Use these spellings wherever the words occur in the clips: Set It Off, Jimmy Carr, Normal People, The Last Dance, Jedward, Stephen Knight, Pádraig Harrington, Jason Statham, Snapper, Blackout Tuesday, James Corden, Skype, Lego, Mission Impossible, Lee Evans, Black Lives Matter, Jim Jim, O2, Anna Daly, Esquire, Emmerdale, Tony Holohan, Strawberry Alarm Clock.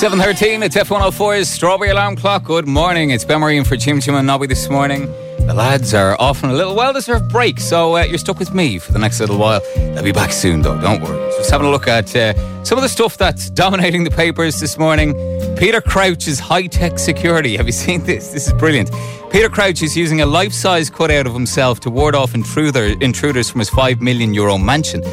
7:13, it's F104's Strawberry Alarm Clock. Good morning, it's Ben Marie in for Jim Jim and Nobby this morning. The lads are off on a little well-deserved break, so you're stuck with me for the next little while. They'll be back soon, though, don't worry. Just having a look at some of the stuff that's dominating the papers this morning. Peter Crouch's high-tech security. Have you seen this? This is brilliant. Peter Crouch is using a life-size cutout of himself to ward off intruders from his €5 million mansion. The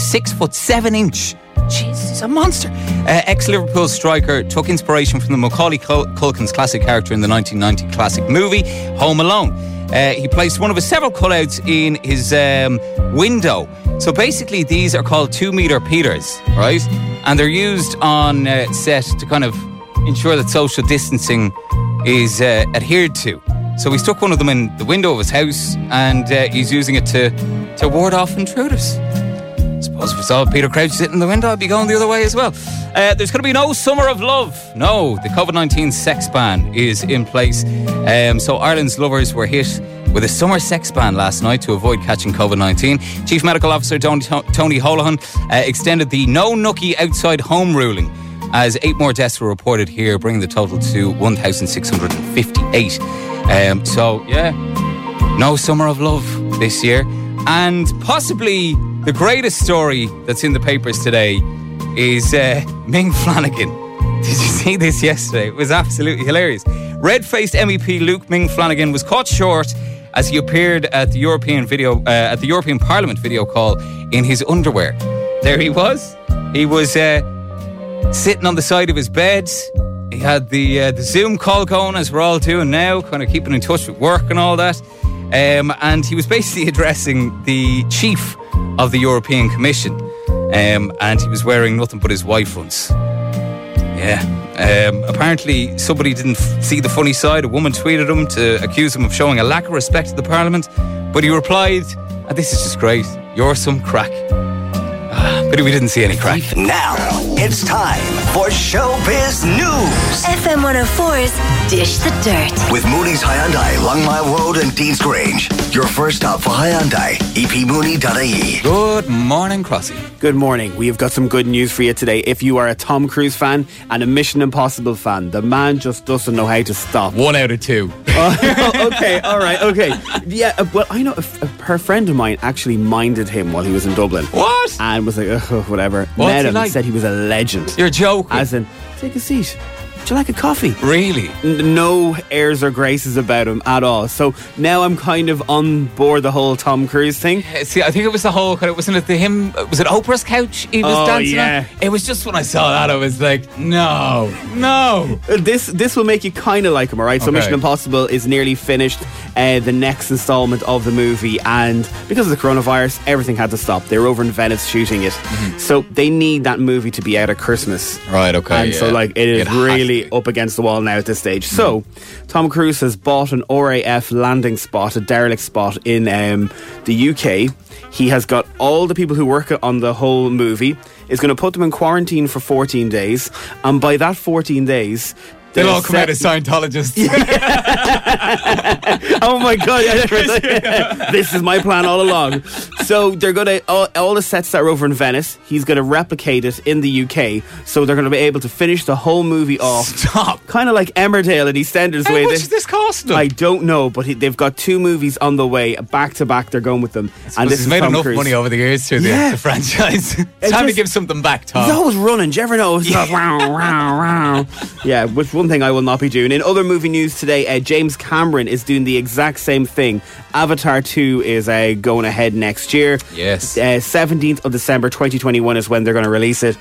6'7" Jesus, he's a monster. Ex-Liverpool striker took inspiration from the Macaulay Culkin's classic character in the 1990 classic movie Home Alone. He placed one of his several cutouts in his window. So basically these are called 2-meter Peters, right? And they're used on set to kind of ensure that social distancing is adhered to. So he stuck one of them in the window of his house, and he's using it to ward off intruders. I suppose if I saw Peter Crouch sitting in the window, I'd be going the other way as well. There's going to be no summer of love. No, the COVID-19 sex ban is in place. So Ireland's lovers were hit with a summer sex ban last night to avoid catching COVID-19. Chief Medical Officer Tony Holohan extended the no-nookie outside home ruling as 8 more deaths were reported here, bringing the total to 1,658. No summer of love this year. And possibly the greatest story that's in the papers today is Ming Flanagan. Did you see this yesterday? It was absolutely hilarious. Red-faced MEP Luke Ming Flanagan was caught short as he appeared at the European Parliament video call in his underwear. There he was. He was sitting on the side of his bed. He had the Zoom call going, as we're all doing now, kind of keeping in touch with work and all that. And he was basically addressing the chief of the European Commission, and he was wearing nothing but his wife fronts. Apparently somebody didn't see the funny side. A woman tweeted him to accuse him of showing a lack of respect to the Parliament, but he replied, and this is just great, "You're some crack." But we didn't see any crack. Now it's time for Showbiz News. FM 104's Dish the Dirt. With Mooney's Hyundai, Longmire Road and Dean's Grange. Your first stop for Hyundai, epmooney.ie. Good morning, Crossy. Good morning. We have got some good news for you today. If you are a Tom Cruise fan and a Mission Impossible fan, the man just doesn't know how to stop. 1 out of 2. Okay, all right, okay. Yeah, well, I know her friend of mine actually minded him while he was in Dublin. What? And was like, whatever. What's met him, like? Said he was a legend. You're joking. As in, take a seat. Do you like a coffee? Really? No airs or graces about him at all. So now I'm kind of on board the whole Tom Cruise thing. See, I think it was the whole, wasn't it was it Oprah's couch he was dancing on? It was just when I saw that, I was like, no. This will make you kind of like him, all right? Okay. So Mission Impossible is nearly finished, the next installment of the movie. And because of the coronavirus, everything had to stop. They were over in Venice shooting it. Mm-hmm. So they need that movie to be out at Christmas. Right, okay. And so it is really up against the wall now at this stage. So, Tom Cruise has bought an RAF landing spot, a derelict spot in the UK. He has got all the people who work on the whole movie. He's going to put them in quarantine for 14 days. And by that 14 days... They'll all come out as Scientologists. Oh my God. This is my plan all along. So they're going to, all the sets that are over in Venice, he's going to replicate it in the UK. So they're going to be able to finish the whole movie off. Stop. Kind of like Emmerdale and EastEnders. How much is this costing them? I don't know, but they've got 2 movies on the way, back to back. They're going with them. And this has made enough money over the years through the franchise. It's time to give something back, Tom. He's always running. Do you ever know? Yeah, with one thing I will not be doing. In other movie news today, James Cameron is doing the exact same thing. Avatar 2 is going ahead next year. Yes. 17th of December 2021 is when they're going to release it.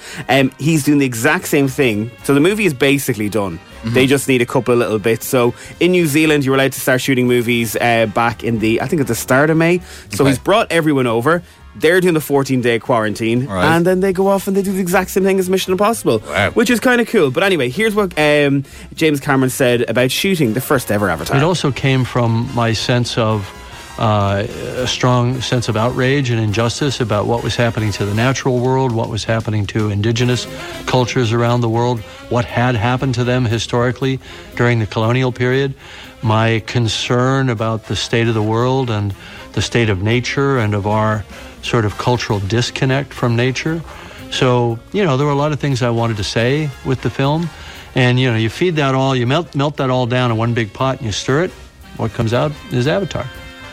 He's doing the exact same thing. So the movie is basically done. Mm-hmm. They just need a couple of little bits. So in New Zealand, you were allowed to start shooting movies back in at the start of May. So he's brought everyone over. They're doing the 14-day quarantine, right, and then they go off and they do the exact same thing as Mission Impossible, which is kind of cool. But anyway, here's what James Cameron said about shooting the first ever Avatar. It also came from my sense of a strong sense of outrage and injustice about what was happening to the natural world, what was happening to indigenous cultures around the world, what had happened to them historically during the colonial period, my concern about the state of the world and the state of nature and of our sort of cultural disconnect from nature. So, there were a lot of things I wanted to say with the film, And, you know, you feed that all, you melt that all down in one big pot and you stir it. What comes out is Avatar.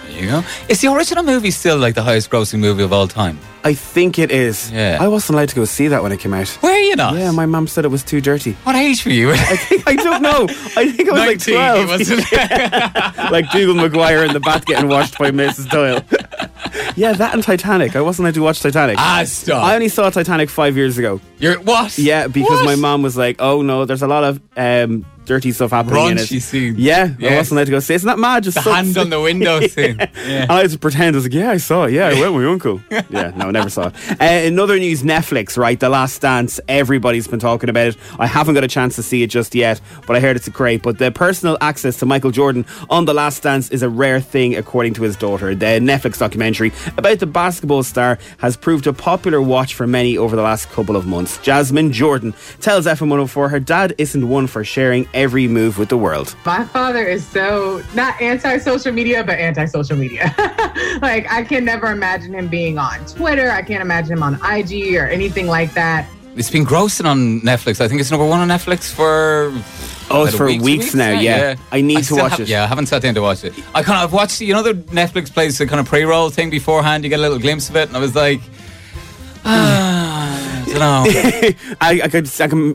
There you go. Is the original movie still like the highest grossing movie of all time? I think it is. Yeah. I wasn't allowed to go see that when it came out. Were you not? Yeah, my mum said it was too dirty. What age were you? I don't know. I think I was 19, like 12. Wasn't like Dougal Maguire in the bath getting washed by Mrs. Doyle. Yeah, that and Titanic. I wasn't allowed to watch Titanic. Ah, stop. I only saw Titanic 5 years ago. What? Yeah, because my mum was like, oh no, there's a lot of dirty stuff happening in it. Raunchy scenes. Yeah, yes. I wasn't allowed to go see. Isn't that mad? Just the hand on the window thing. Yeah. Yeah. I had to pretend. I was like, yeah, I saw it. Yeah, I went with my uncle. Yeah, no, I never saw it. In other news, Netflix, right? The Last Dance. Everybody's been talking about it. I haven't got a chance to see it just yet, but I heard it's great. But the personal access to Michael Jordan on The Last Dance is a rare thing, according to his daughter. The Netflix documentary about the basketball star has proved a popular watch for many over the last couple of months. Jasmine Jordan tells FM 104 her dad isn't one for sharing every move with the world. My father is so not anti-social media, but anti-social media. Like, I can never imagine him being on Twitter. I can't imagine him on IG or anything like that. It's been grossing on Netflix. I think it's number one on Netflix for... Oh, it's for weeks now, yeah. I need to watch it. Yeah, I haven't sat down to watch it. I've watched, you know, the Netflix plays the kind of pre-roll thing beforehand. You get a little glimpse of it, and I was like... No. I can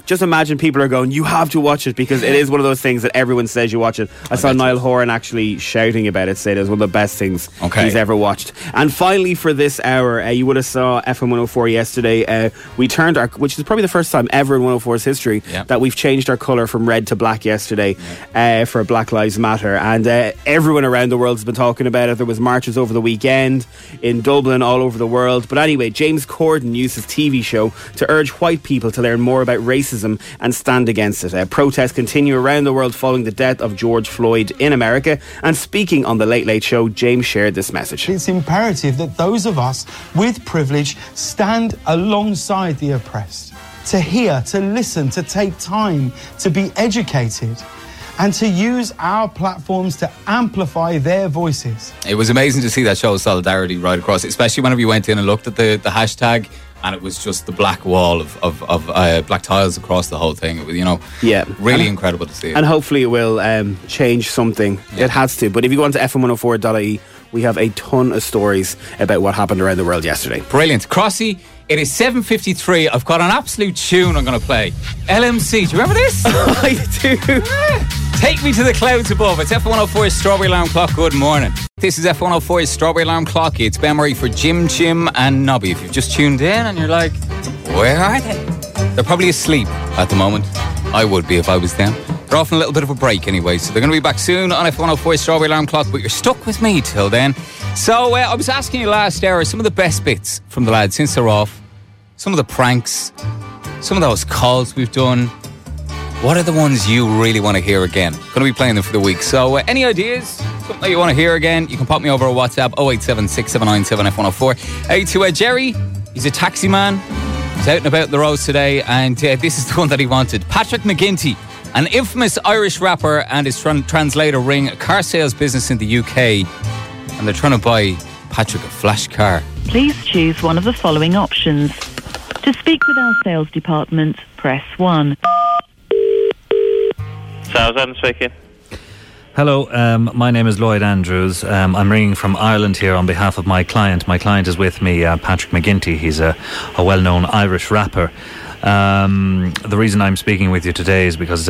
just imagine people are going, you have to watch it, because it is one of those things that everyone says you watch it. I saw Niall Horan actually shouting about it, saying it was one of the best things he's ever watched. And finally for this hour, you would have saw FM 104 yesterday, we turned our, which is probably the first time ever in 104's history, that we've changed our colour from red to black yesterday for Black Lives Matter. And everyone around the world has been talking about it. There was marches over the weekend in Dublin, all over the world. But anyway, James Corden used his TV show to urge white people to learn more about racism and stand against it. Protests continue around the world following the death of George Floyd in America. And speaking on The Late Late Show, James shared this message. It's imperative that those of us with privilege stand alongside the oppressed, to hear, to listen, to take time, to be educated, and to use our platforms to amplify their voices. It was amazing to see that show of solidarity right across, especially whenever you went in and looked at the hashtag. And it was just the black wall of black tiles across the whole thing. It was, you know, really incredible to see it. And hopefully it will change something. Yeah. It has to. But if you go on to fm104.ie, we have a ton of stories about what happened around the world yesterday. Brilliant. Crossy, it is 7:53. I've got an absolute tune I'm going to play. LMC. Do you remember this? I do. Take me to the clouds above. It's F104's Strawberry Alarm Clock. Good morning. This is F104's Strawberry Alarm Clock. It's Ben Marie for Jim Jim and Nobby. If you've just tuned in and you're like, where are they? They're probably asleep at the moment. I would be if I was them. They're off on a little bit of a break anyway, so they're going to be back soon on F104's Strawberry Alarm Clock, but you're stuck with me till then. So I was asking you last hour some of the best bits from the lads since they're off, some of the pranks, some of those calls we've done. What are the ones you really want to hear again? Going to be playing them for the week. So any ideas? Something that you want to hear again? You can pop me over a WhatsApp, 087 6797 F104. Hey, to Jerry, he's a taxi man. He's out and about the roads today, and this is the one that he wanted. Patrick McGinty, an infamous Irish rapper, and his translator ring a car sales business in the UK, and they're trying to buy Patrick a flash car. Please choose one of the following options. To speak with our sales department, press 1. Adam speaking. Hello, my name is Lloyd Andrews. I'm ringing from Ireland here on behalf of my client. My client is with me, Patrick McGinty. He's a well-known Irish rapper. The reason I'm speaking with you today is because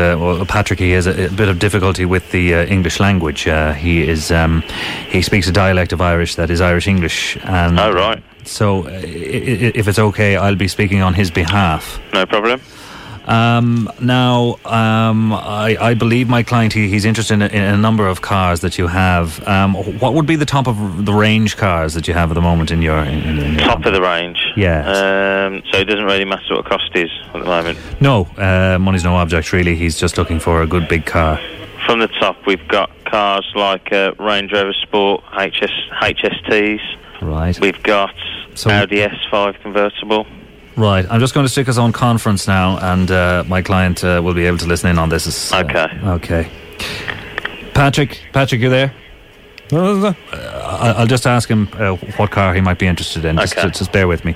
Patrick, he has a bit of difficulty with the English language. He speaks a dialect of Irish that is Irish English. And oh, right. So if it's okay, I'll be speaking on his behalf. No problem. I believe my client, he's interested in a number of cars that you have. What would be the top of the range cars that you have at the moment in your... In top your of the range? Yes. So it doesn't really matter what the cost is at the moment? No, money's no object really. He's just looking for a good big car. From the top, we've got cars like Range Rover Sport, HSTs. Right. We've got Audi S5 convertible. Right, I'm just going to stick us on conference now, and my client will be able to listen in on this. Okay. Patrick, you there? I'll just ask him what car he might be interested in. Okay. Just bear with me.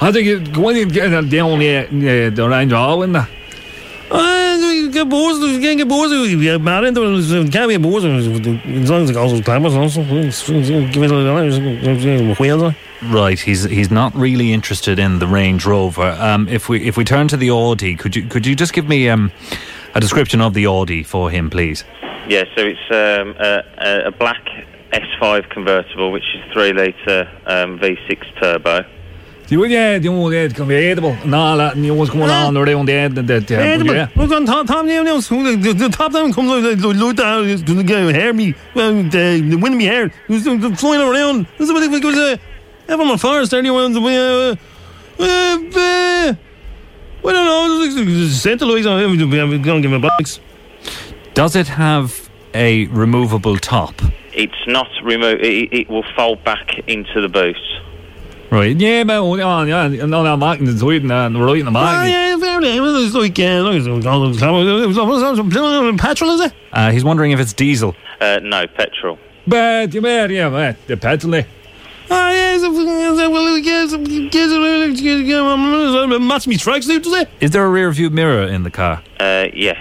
I think you're going to get the only the Range Rover in there. get bored. You can't get bored. You're mad into it. You can't get bored. As long as it goes glamorous, also. Right, he's not really interested in the Range Rover. If we turn to the Audi, could you just give me a description of the Audi for him, please? Yeah, so it's a black S5 convertible, which is 3-litre V6 turbo. Yeah, the old head convertible and all that, and you always come on around the head. Yeah, but on the top down comes like down, it's going to hair me, the wind me hair, it's flying around. This is what it goes, I'm a forest, anyone, I don't know, centralised, I don't give a box. Does it have a removable top? It's not removable, it will fold back into the boot. Right, yeah, but I'm marking the tweet and right in the market. Yeah, petrol, is it? He's wondering if it's diesel. No, petrol. But the petrol. Oh yeah, match me tracksuit, does it? Is there a rear view mirror in the car? Yes.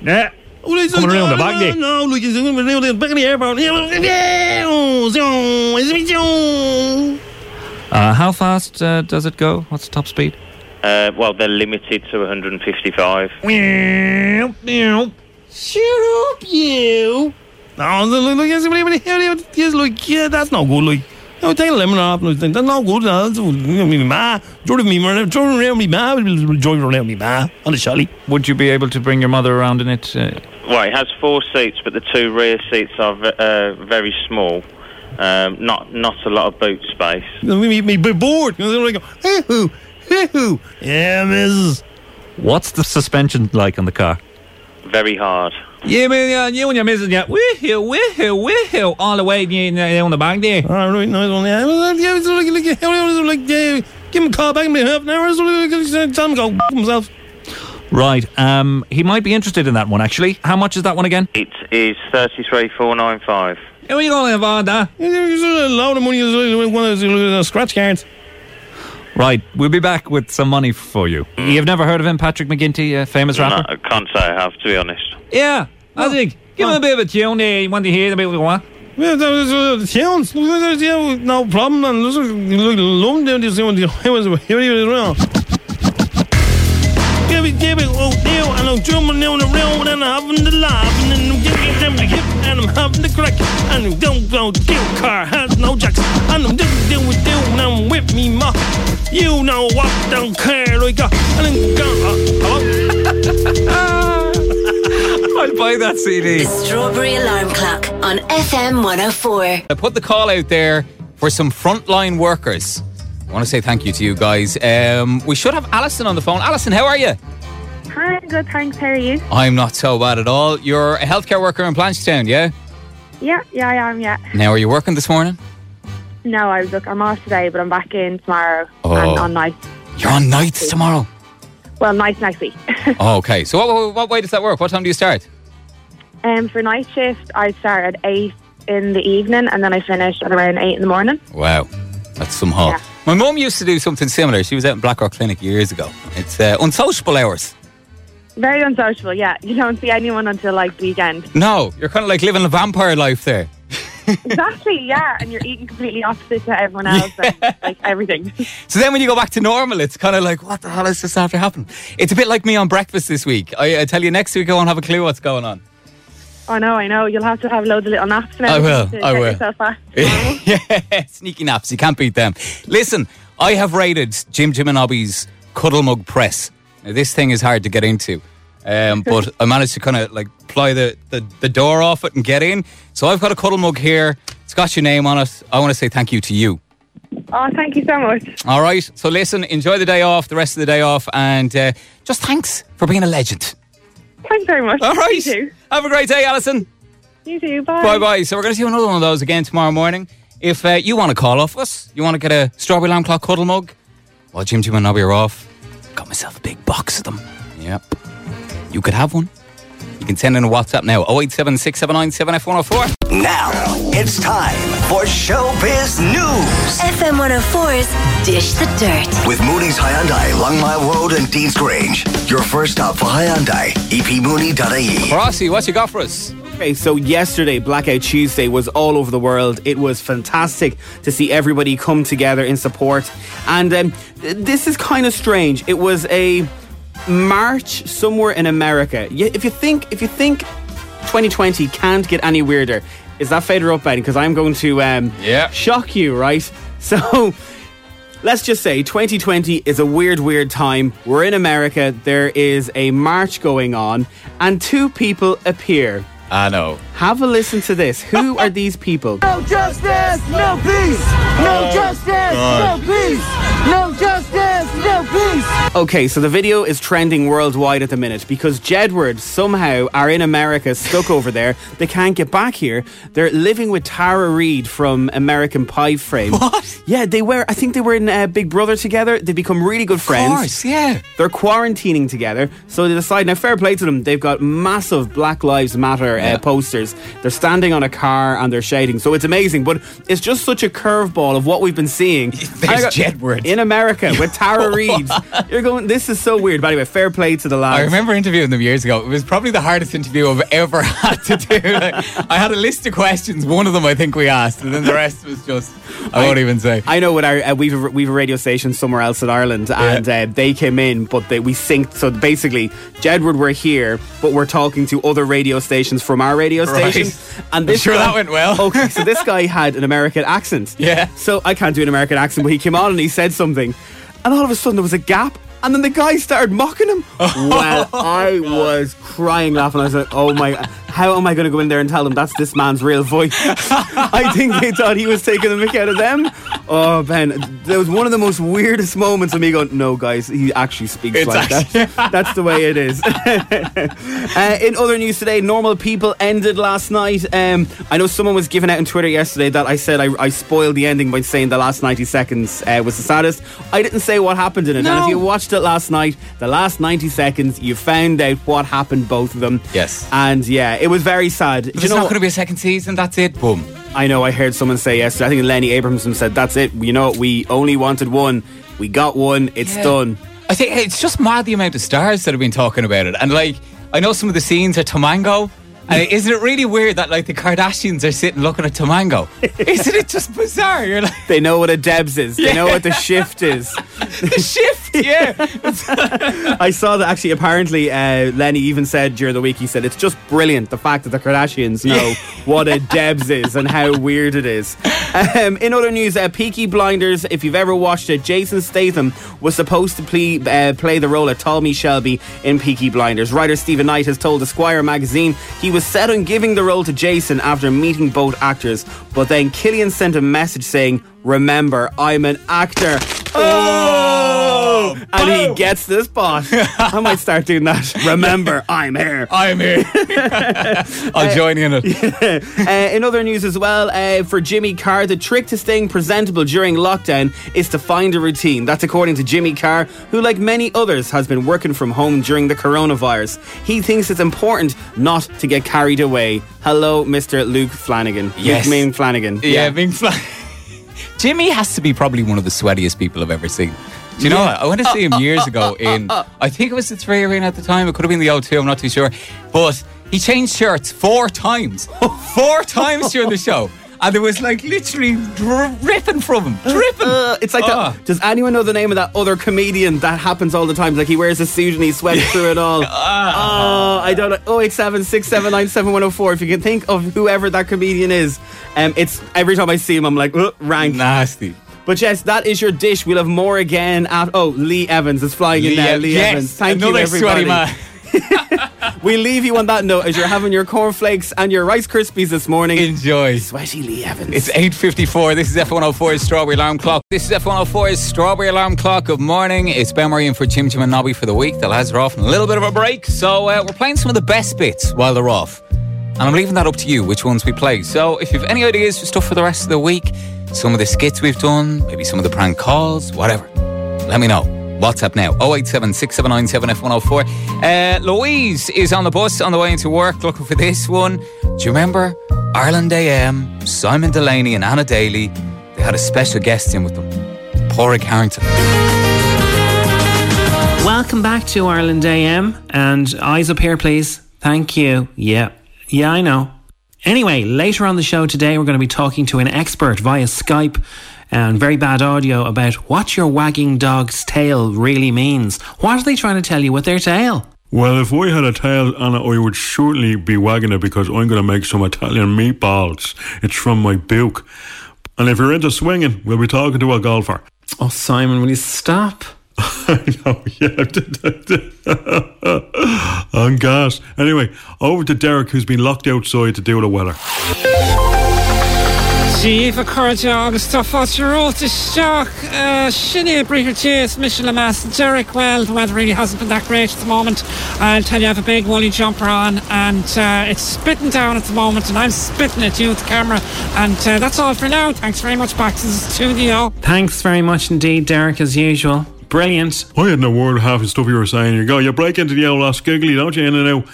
Yeah. Coming around the back there. No, look, he's going around the back of the airport. How fast does it go? What's the top speed? Well, they're limited to 155. Shut up, you! Oh, look, that's not good, look. No, take a lemon off, that's not good. Drive around me, ma. On the shelly. Would you be able to bring your mother around in it? Well, it has 4 seats, but the 2 rear seats are very small. Not a lot of boot space. Me bored. Yeah, Mrs. What's the suspension like on the car? Very hard. Yeah, man. You and your missus, yeah. Woohoo, all the way on the back there. All right, nice one. Yeah, give him a call back in half an hour. Time to go himself. Right. He might be interested in that one actually. How much is that one again? It is 33,495. Where are you going to avoid that? There's a load of money with one of those scratch cards. Right, we'll be back with some money for you. You've never heard of him, Patrick McGinty, famous rapper? No, I can't say I have, to be honest. Yeah, I think. Give him a bit of a tune there. You want to hear the bit of what? Yeah, there's tunes. No problem. And there's a loan down this one. Give it, oh deal, and I'm drumming down the road, and I'm having the laugh, and I'm giving them the hip, and I'm having the crack, and I'm don't go deal, car has no jacks, and I'm doing deal with deal, and I'm with me ma, you know what, don't care, I got, and I'm gone, I'll buy that CD. The Strawberry Alarm Clock on FM 104. I put the call out there for some frontline workers. I want to say thank you to you guys. We should have Alison on the phone. Alison, how are you? Hi, good, thanks. How are you? I'm not so bad at all. You're a healthcare worker in Blanchetown, yeah? Yeah, I am, yeah. Now, are you working this morning? No, I'm off today, but I'm back in tomorrow. Oh. And on nights. You're on nights tomorrow? Well, nights next week. Okay, so what way does that work? What time do you start? For night shift, I start at 8 in the evening, and then I finish at around 8 in the morning. Wow, that's some haul. Yeah. My mum used to do something similar. She was out in Blackrock Clinic years ago. It's unsociable hours. Very unsociable, yeah. You don't see anyone until, like, the weekend. No, you're kind of, like, living a vampire life there. Exactly, yeah. And you're eating completely opposite to everyone else and, like, everything. So then when you go back to normal, it's kind of like, what the hell is this after happening? It's a bit like me on breakfast this week. I tell you, next week I won't have a clue what's going on. Oh, no, I know. You'll have to have loads of little naps now. I will. Yourself back. Yeah, sneaky naps. You can't beat them. Listen, I have rated Jim Jim and Nobby's Cuddle Mug Press. Now, this thing is hard to get into, but I managed to kind of like ply the door off it and get in. So I've got a cuddle mug here. It's got your name on it. I want to say thank you to you. Oh, thank you so much. All right. So listen, enjoy the day off, the rest of the day off, and just thanks for being a legend. Thanks very much. All right. You too. Have a great day, Alison. You too. Bye. Bye. So we're going to do another one of those again tomorrow morning. If you want to call off us, you want to get a Strawberry Alarm Clock cuddle mug, well, Jim Jim and Nobby are off. Got myself a big box of them. Yep. You could have one. You can send in a WhatsApp now, 087-679-7F104. Now it's time for Showbiz News. FM 104's Dish the Dirt. With Mooney's Hyundai, Long Mile Road and Dean's Grange. Your first stop for Hyundai, epmooney.ie. Rossi, what you got for us? Okay, so yesterday, Blackout Tuesday was all over the world. It was fantastic to see everybody come together in support. And this is kind of strange. It was a march somewhere in America. If you think 2020 can't get any weirder, is that fader up, Ben? Because I'm going to shock you, right? So let's just say 2020 is a weird time. We're in America. There is a march going on and two people appear. I know. Have a listen to this. Who are these people? No justice, no peace. No justice, no peace. No justice, no peace. Okay, so the video is trending worldwide at the minute because Jedward somehow are in America, stuck over there. They can't get back here. They're living with Tara Reid from American Pie fame. What? Yeah, they were. I think they were in Big Brother together. They become really good friends. Of course, yeah. They're quarantining together, so they decide. Now, fair play to them. They've got massive Black Lives Matter. Posters. They're standing on a car and they're shouting. So it's amazing, but it's just such a curveball of what we've been seeing. There's Jedward in America with Tara Reid. You're going, this is so weird. By the way, fair play to the lads. I remember interviewing them years ago. It was probably the hardest interview I've ever had to do. I had a list of questions. One of them I think we asked, and then the rest was just I won't even say. I know what our we've a radio station somewhere else in Ireland, and they came in, but we synced. So basically, Jedward were here, but we're talking to other radio stations from our radio station, right. And this guy, that went well. Okay, so this guy had an American accent. Yeah. So I can't do an American accent, but he came on and he said something, and all of a sudden there was a gap, and then the guy started mocking him. Oh, well, I was crying laughing. I was like, oh my, how am I going to go in there and tell them that's this man's real voice? I think they thought he was taking the mick out of them. Oh, Ben, that was one of the most weirdest moments of me going, no, guys, he actually speaks that. That's the way it is. In other news today, Normal People ended last night. I know someone was giving out on Twitter yesterday that I said I spoiled the ending by saying the last 90 seconds was the saddest. I didn't say what happened in it. No. And if you watched it last night, the last 90 seconds, you found out what happened, both of them. Yes. And yeah, it was very sad. But there's not going to be a second season. That's it. Boom. I know, I heard someone say yesterday, I think Lenny Abramson said, that's it, you know, we only wanted one, we got one, it's done. I think it's just mad the amount of stars that have been talking about it. And like, I know some of the scenes are Tamango, and isn't it really weird that like the Kardashians are sitting looking at Tamango? Isn't it just bizarre? You're like, they know what a Debs is, they know what the shift is. The shift, yeah. I saw that actually. Apparently Lenny even said during the week, he said it's just brilliant the fact that the Kardashians know what a Debs is and how weird it is. In other news, Peaky Blinders, if you've ever watched it, Jason Statham was supposed to play the role of Tommy Shelby in Peaky Blinders. Writer Stephen Knight has told Esquire magazine he was set on giving the role to Jason after meeting both actors, but then Killian sent a message saying, remember, I'm an actor. Oh! And he gets this spot. I might start doing that. Remember, I'm here. I'm here. I'll join in it. Yeah. In other news as well, for Jimmy Carr, the trick to staying presentable during lockdown is to find a routine. That's according to Jimmy Carr, who, like many others, has been working from home during the coronavirus. He thinks it's important not to get carried away. Hello, Mr. Luke Flanagan. Yes. Luke Ming Flanagan. Yeah, Ming Flanagan. Jimmy has to be probably one of the sweatiest people I've ever seen. Do you know what? I went to see him years ago in, I think it was the 3 Arena at the time. It could have been the O2, I'm not too sure. But he changed shirts 4 times. 4 times during the show. And there was like literally dripping from him. Dripping. It's like that. Does anyone know the name of that other comedian that happens all the time? Like he wears a suit and he sweats through it all. I don't know. 087-679-7104. If you can think of whoever that comedian is. It's every time I see him, I'm like, rank. Nasty. But yes, that is your dish. We'll have more again. Lee Evans is flying in there. Lee Evans. Thank you, everybody. Another sweaty man. We leave you on that note as you're having your cornflakes and your Rice Krispies this morning. Enjoy. Sweaty Lee Evans. It's 8:54. This is F104's Strawberry Alarm Clock. This is F104's Strawberry Alarm Clock. Good morning. It's Ben Marie in for Jim Jim and Nobby for the week. The lads are off on a little bit of a break. So we're playing some of the best bits while they're off. And I'm leaving that up to you, which ones we play. So if you've any ideas for stuff for the rest of the week, some of the skits we've done, maybe some of the prank calls, whatever, let me know. WhatsApp now. 087 679 7F104. Louise is on the bus on the way into work looking for this one. Do you remember Ireland AM, Simon Delaney and Anna Daly? They had a special guest in with them, Pádraig Harrington. Welcome back to Ireland AM, and eyes up here please. Thank you. Yeah, I know. Anyway, later on the show today, we're going to be talking to an expert via Skype and very bad audio about what your wagging dog's tail really means. What are they trying to tell you with their tail? Well, if I had a tail, Anna, I would certainly be wagging it because I'm going to make some Italian meatballs. It's from my book. And if you're into swinging, we'll be talking to a golfer. Oh, Simon, will you stop? I know, yeah. On gas. Anyway, over to Derek, who's been locked outside to deal with the weather. Díomh Corda agus tá fáilte shock. Shinny Breeder Chase, Michel Lamas, Derek. Well, the weather really hasn't been that great at the moment. I'll tell you, I have a big woolly jumper on, and it's spitting down at the moment, and I'm spitting at you with the camera. And that's all for now. Thanks very much, Pax. This is studio. Thanks very much indeed, Derek, as usual. Brilliant. I had no word half the stuff you were saying. You break into the old ass giggly, don't you? In and out.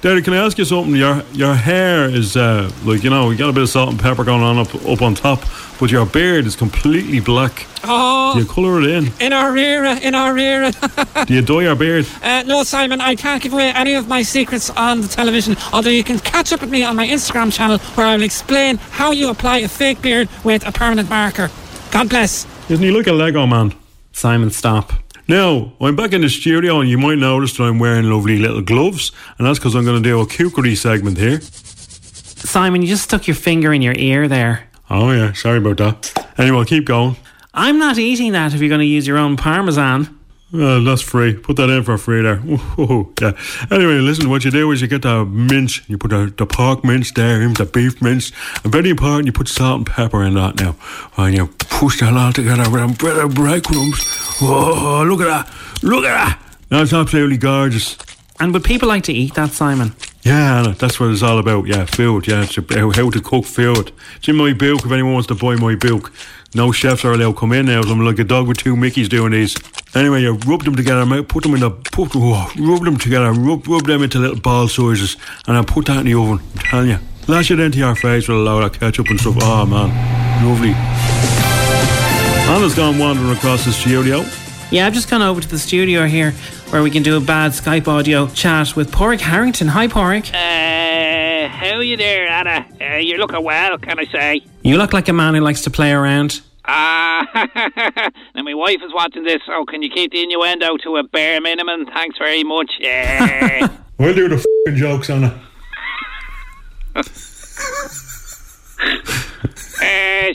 Derek, can I ask you something? Your hair is, you got a bit of salt and pepper going on up on top, but your beard is completely black. Oh. Do you colour it in? In our era. Do you dye your beard? No, Simon, I can't give away any of my secrets on the television, although you can catch up with me on my Instagram channel where I will explain how you apply a fake beard with a permanent marker. God bless. Doesn't he look a Lego man? Simon, stop. Now, I'm back in the studio and you might notice that I'm wearing lovely little gloves, and that's because I'm going to do a cookery segment here. Simon, you just stuck your finger in your ear there. Oh yeah, sorry about that. Anyway, I'll keep going. I'm not eating that if you're going to use your own parmesan. That's free. Put that in for free there. Ooh, yeah. Anyway, listen, what you do is you get the mince. You put the pork mince there, the beef mince. And very important, you put salt and pepper in that now. And you push that all together with a bread of breadcrumbs. Whoa, look at that. That's absolutely gorgeous. And would people like to eat that, Simon? Yeah, that's what it's all about. Yeah, food. Yeah, it's about how to cook food. It's in my book if anyone wants to buy my book. No chefs are allowed to come in now, so I'm like a dog with two Mickeys doing these. Anyway, you rub them together, mate, rub them into little ball sizes, and I put that in the oven, I'm telling you. Lash it into your face with a load of ketchup and stuff. Oh, man, lovely. Anna's gone wandering across the studio. Yeah, I've just gone over to the studio here, where we can do a bad Skype audio chat with Pádraig Harrington. Hi, Pádraig. How are you there, Anna? You look well, can I say? You look like a man who likes to play around. And my wife is watching this, so can you keep the innuendo to a bare minimum? Thanks very much. Yeah. We'll do the f***ing jokes, Anna.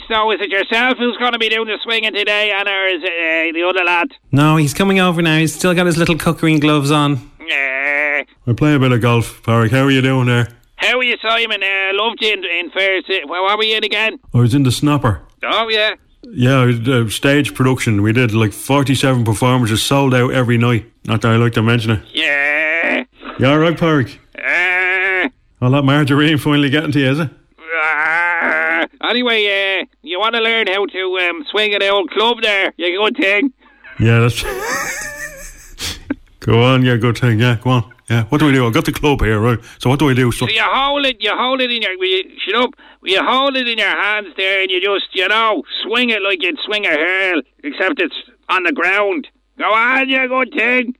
So is it yourself who's going to be doing the swinging today, Anna, or is it the other lad? No, he's coming over now. He's still got his little cookery gloves on. We'll play a bit of golf, Pádraig. How are you doing there? How are you, Simon? Loved you in first. What were you in again? I was in the snapper. Oh, yeah. Yeah, stage production. We did like 47 performances, sold out every night. Not that I like to mention it. Yeah. You all right, Pádraig? Well, that margarine finally getting to you, is it? Anyway, you want to learn how to swing at the old club there? You good thing? Yeah, that's... Go on, you good thing. Yeah, go on. Yeah, what do we do? I've got the club here, right? So what do I do? So you hold it in your... Shut up. You hold it in your hands there and you just, swing it like you'd swing a hurl, except it's on the ground. Go on, you good thing.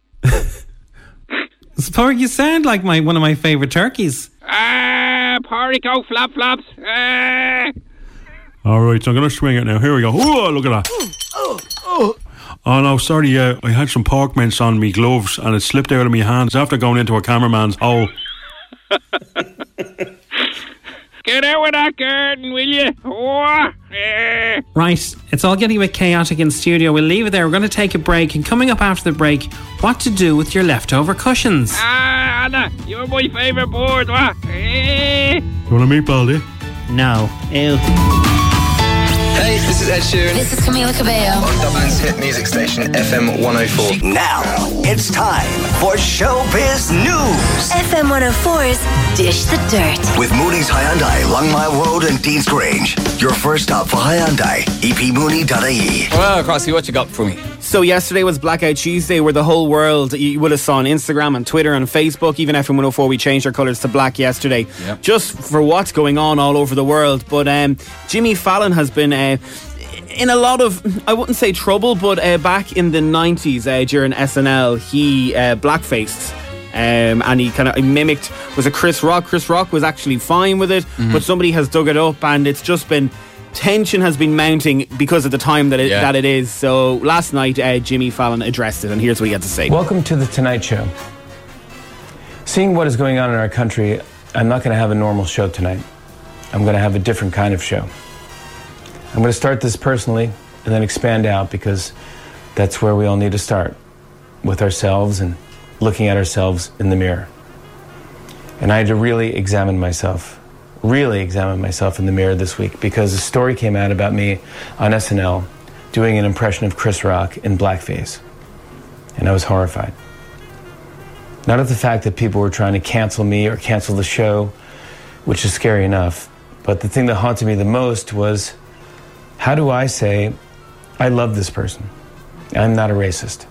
Pádraig, you sound like one of my favourite turkeys. Pádraig, go flap flaps. All right, so I'm going to swing it now. Here we go. Oh, look at that. Oh. Oh no, sorry, I had some pork mince on me gloves and it slipped out of my hands after going into a cameraman's hole. Get out of that garden, will you? Oh, yeah. Right, it's all getting a bit chaotic in studio. We'll leave it there. We're going to take a break, and coming up after the break, what to do with your leftover cushions. Anna, you're my favourite board, what? Eh? You want a meatball, do you? No. Ew. Hey, this is Ed Sheeran. This is Camila Cabello. On Dublin's hit music station, FM 104. Now, it's time for Showbiz News. FM 104's Dish the Dirt. With Mooney's Hyundai, Longmire Road and Dean's Grange. Your first stop for Hyundai, epmooney.ie. Well, Crossy, what you got for me? So yesterday was Blackout Tuesday, where the whole world, you would have saw on Instagram and Twitter and Facebook, even FM 104, we changed our colours to black yesterday, just for what's going on all over the world. But Jimmy Fallon has been in a lot of, I wouldn't say trouble, but back in the 90s during SNL, he blackfaced. And he kind of mimicked, was it Chris Rock? Chris Rock was actually fine with it, but somebody has dug it up, and it's just been, tension has been mounting because of the time that it is. So last night, Jimmy Fallon addressed it, and here's what he had to say. Welcome to The Tonight Show. Seeing what is going on in our country, I'm not going to have a normal show tonight. I'm going to have a different kind of show. I'm going to start this personally and then expand out, because that's where we all need to start, with ourselves and looking at ourselves in the mirror. And I had to really examine myself in the mirror this week, because a story came out about me on SNL doing an impression of Chris Rock in blackface. And I was horrified. Not at the fact that people were trying to cancel me or cancel the show, which is scary enough, but the thing that haunted me the most was, how do I say, I love this person? I'm not a racist.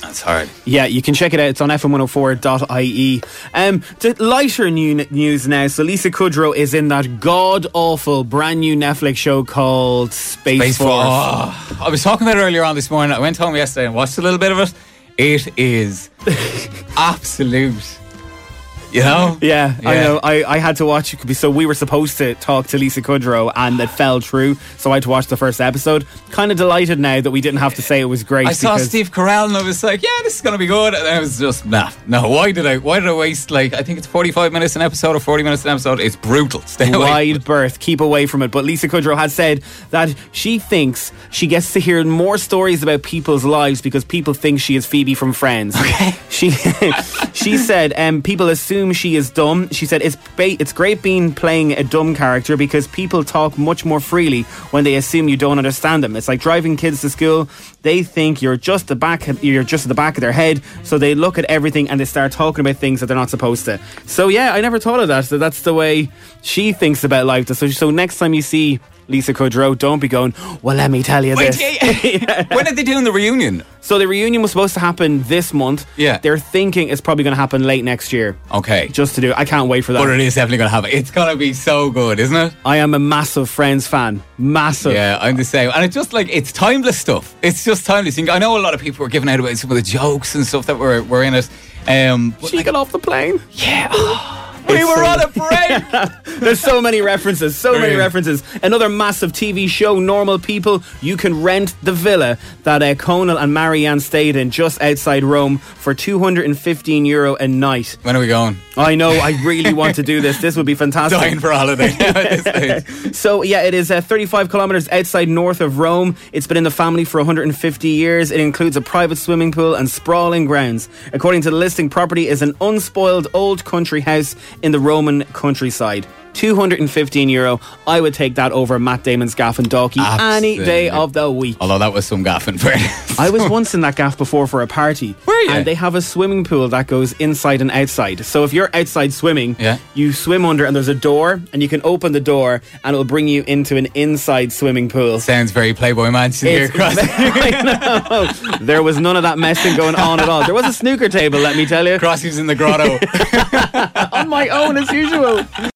That's hard. Yeah, you can check it out. It's on fm104.ie. To lighter news now. So Lisa Kudrow is in that god-awful brand new Netflix show called Space Force. Oh, I was talking about it earlier on this morning. I went home yesterday and watched a little bit of it. It is absolute... You know? Yeah, I know. I had to watch it. So we were supposed to talk to Lisa Kudrow, and it fell through. So I had to watch the first episode. Kind of delighted now that we didn't have to say it was great. I saw Steve Carell and I was like, yeah, this is going to be good. And I was just, no. Why did I waste, like, I think it's 45 minutes an episode or 40 minutes an episode. It's brutal. Stay away. Wide berth. Keep away from it. But Lisa Kudrow has said that she thinks she gets to hear more stories about people's lives because people think she is Phoebe from Friends. Okay. She said, people assume she is dumb. She said it's great being playing a dumb character, because people talk much more freely when they assume you don't understand them. It's like driving kids to school. They think you're just at the back of their head, so they look at everything and they start talking about things that they're not supposed to. So yeah, I never thought of that. So that's the way she thinks about life. So next time you see Lisa Kudrow, don't be going, well, let me tell you this. Yeah. When are they doing the reunion? So the reunion was supposed to happen this month. Yeah. They're thinking it's probably going to happen late next year. Okay. Just to do it. I can't wait for that. But it is definitely going to happen. It's going to be so good, isn't it? I am a massive Friends fan. Massive. Yeah, I'm the same. And it's just like, it's timeless stuff. It's just timeless. I know a lot of people were giving out about some of the jokes and stuff that were in it. She got off the plane. Yeah. We were on a break. There's so many references. Another massive TV show, Normal People. You can rent the villa that Conal and Marianne stayed in just outside Rome for €215 a night. When are we going? I know, I really want to do this. This would be fantastic. Dying for a holiday. So yeah, it is 35 kilometres outside north of Rome. It's been in the family for 150 years. It includes a private swimming pool and sprawling grounds. According to the listing, property is an unspoiled old country house in the Roman countryside. €215. I would take that over Matt Damon's gaff and Docky any day of the week. Although that was some gaffing for it. I was once in that gaff before for a party. Were you? And they have a swimming pool that goes inside and outside. So if you're outside swimming, you swim under, and there's a door, and you can open the door and it'll bring you into an inside swimming pool. Sounds very Playboy Mansion here, Cross. I know. There was none of that messing going on at all. There was a snooker table, let me tell you. Crossy's in the grotto. On my own as usual.